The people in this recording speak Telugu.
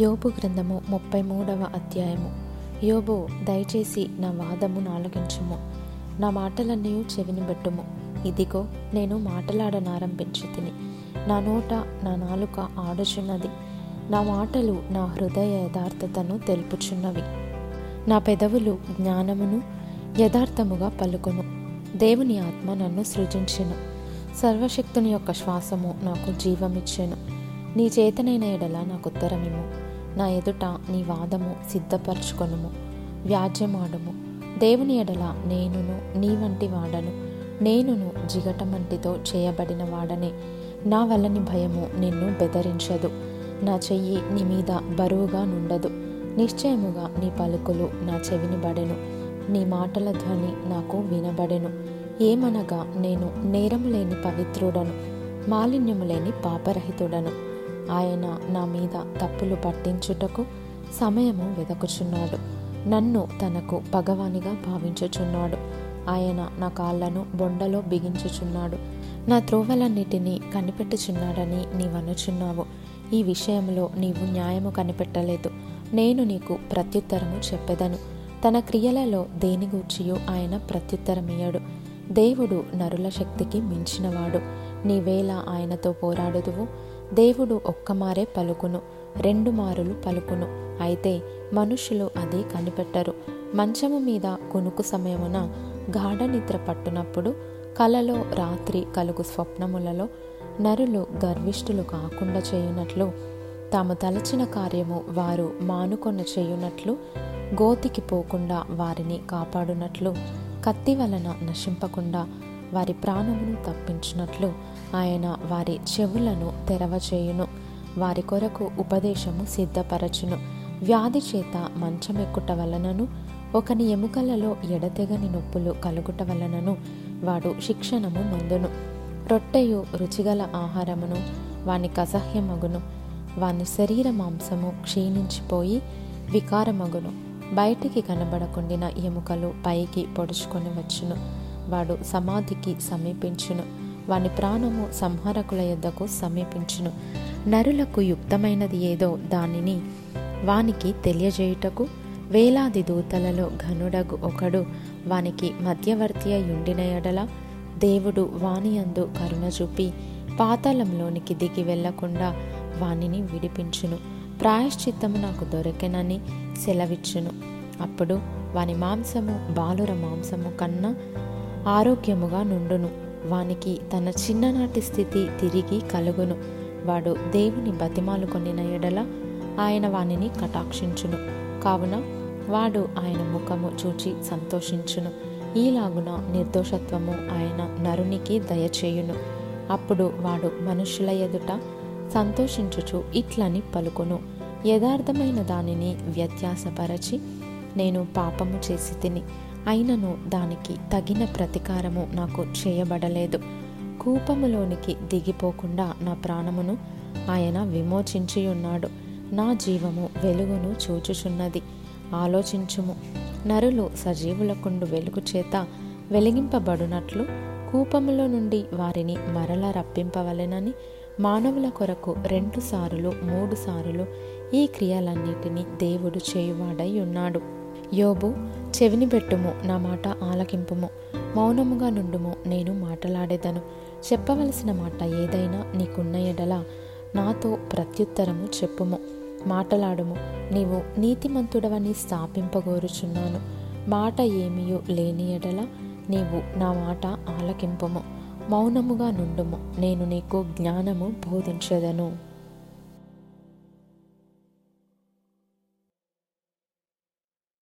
యోబు గ్రంథము 33వ అధ్యాయము. యోబు, దయచేసి నా వాదమును ఆలకించుము, నా మాటలన్నీ చెవినిబెట్టుము. ఇదిగో నేను మాటలాడనారంభించి తిని, నా నోట నా నాలుక ఆడుచున్నది, నా మాటలు నా హృదయ యథార్థతను తెలుపుచున్నవి. నా పెదవులు జ్ఞానమును యథార్థముగా పలుకును. దేవుని ఆత్మ నన్ను సృజించెను, సర్వశక్తుని యొక్క శ్వాసము నాకు జీవమిచ్చెను. నీ చేతనైన ఎడల నాకు ఉత్తరమిము, నా ఎదుట నీ వాదము సిద్ధపరచుకొనుము. వ్యాజ్యమాడము, దేవుని ఎడల నేనును నీ వంటి వాడను, నేనును జిగటమంటితో చేయబడిన వాడనే. నా వలని భయము నిన్ను బెదరించదు, నా చెయ్యి నీ మీద బరువుగా నుండదు. నిశ్చయముగా నీ పలుకులు నా చెవిని బడెను, నీ మాటల ధ్వని నాకు వినబడెను. ఏమనగా నేను నేరము లేని పవిత్రుడను, మాలిన్యము లేని పాపరహితుడను. ఆయన నా మీద తప్పులు పట్టించుటకు సమయము వెదకుచున్నాడు, నన్ను తనకు పగవానిగా భావించుచున్నాడు. ఆయన నా కాళ్లను బొండలో బిగించుచున్నాడు, నా త్రోవలన్నిటినీ కనిపెట్టుచున్నాడని నీవనుచున్నావు. ఈ విషయంలో నీవు న్యాయము కనిపెట్టలేదు, నేను నీకు ప్రత్యుత్తరము చెప్పెదను. తన క్రియలలో దేని గూర్చియో ఆయన ప్రత్యుత్తరమియ్యడు. దేవుడు నరుల శక్తికి మించినవాడు, నీవేళ ఆయనతో పోరాడుదువు. దేవుడు ఒక్కమారే పలుకును, రెండు మారులు పలుకును, అయితే మనుషులు అది కనిపెట్టరు. మంచము మీద కొనుకు సమయమున గాఢ నిద్ర పట్టునప్పుడు, కలలో రాత్రి కలుగు స్వప్నములలో నరులు గర్విష్ఠులు కాకుండా చేయునట్లు, తాము తలచిన కార్యము వారు మానుకొన చేయునట్లు, గోతికి పోకుండా వారిని కాపాడునట్లు, కత్తి వలన నశింపకుండా వారి ప్రాణమును తప్పించినట్లు ఆయన వారి చెవులను తెరవచేయును. వారి కొరకు ఉపదేశము సిద్ధపరచును. వ్యాధి చేత మంచమెక్కుట వలనను ఒకని ఎముకలలో ఎడతెగని నొప్పులు కలుగుట వలనను వాడు శిక్షణము మందును. రొట్టెయు రుచిగల ఆహారమును వానికి అసహ్యమగును, వాని శరీర మాంసము క్షీణించిపోయి వికారమగును. బయటికి కనబడకుండిన ఎముకలు పైకి పొడుచుకొని వచ్చును, వాడు సమాధికి సమీపించును, వాని ప్రాణము సంహారకుల యొద్దకు సమీపించును. నరులకు యుక్తమైనది ఏదో దానిని వానికి తెలియజేయుటకు వేలాది దూతలలో ఘనుడగు ఒకడు వానికి మధ్యవర్తి అయ్యుండిన ఎడల, దేవుడు వానియందు కరుణ చూపి పాతాళంలోనికి దిగి వెళ్లకుండా వానిని విడిపించును. ప్రాయశ్చిత్తము నాకు దొరికెనని సెలవిచ్చును. అప్పుడు వాని మాంసము బాలుర మాంసము కన్నా ఆరోగ్యముగా నుండును, వానికి తన చిన్ననాటి స్థితి తిరిగి కలుగును. వాడు దేవుని బతిమాలు కొనిన ఎడల ఆయన వానిని కటాక్షించును, కావున వాడు ఆయన ముఖము చూచి సంతోషించును. ఈలాగున నిర్దోషత్వము ఆయన నరునికి దయచేయును. అప్పుడు వాడు మనుషుల ఎదుట సంతోషించుచు ఇట్లని పలుకును, యథార్థమైన దానిని వ్యత్యాసపరచి, నేను పాపము చేసి తిని, అయినను దానికి తగిన ప్రతీకారము నాకు చేయబడలేదు. కూపములోనికి దిగిపోకుండా నా ప్రాణమును ఆయన విమోచించి ఉన్నాడు, నా జీవము వెలుగును చూచుచున్నది. ఆలోచించుము, నరులు సజీవులకుండు వెలుగు చేత వెలిగింపబడునట్లు కూపములో నుండి వారిని మరల రప్పింపవలెనని మానవుల కొరకు 2 సార్లు 3 సార్లు ఈ క్రియలన్నిటినీ దేవుడు చేయువాడై ఉన్నాడు. యోబు, చెవిని పెట్టుము, నా మాట ఆలకింపుము, మౌనముగా నుండుము, నేను మాటలాడేదను. చెప్పవలసిన మాట ఏదైనా నీకున్న ఎడల నాతో ప్రత్యుత్తరము చెప్పుము, మాటలాడుము. నీవు నీతిమంతుడవని స్థాపింపగోరుచున్నాను. మాట ఏమియో లేని ఎడల నీవు నా మాట ఆలకింపుము, మౌనముగా నుండుము, నేను నీకు జ్ఞానము బోధించెదను.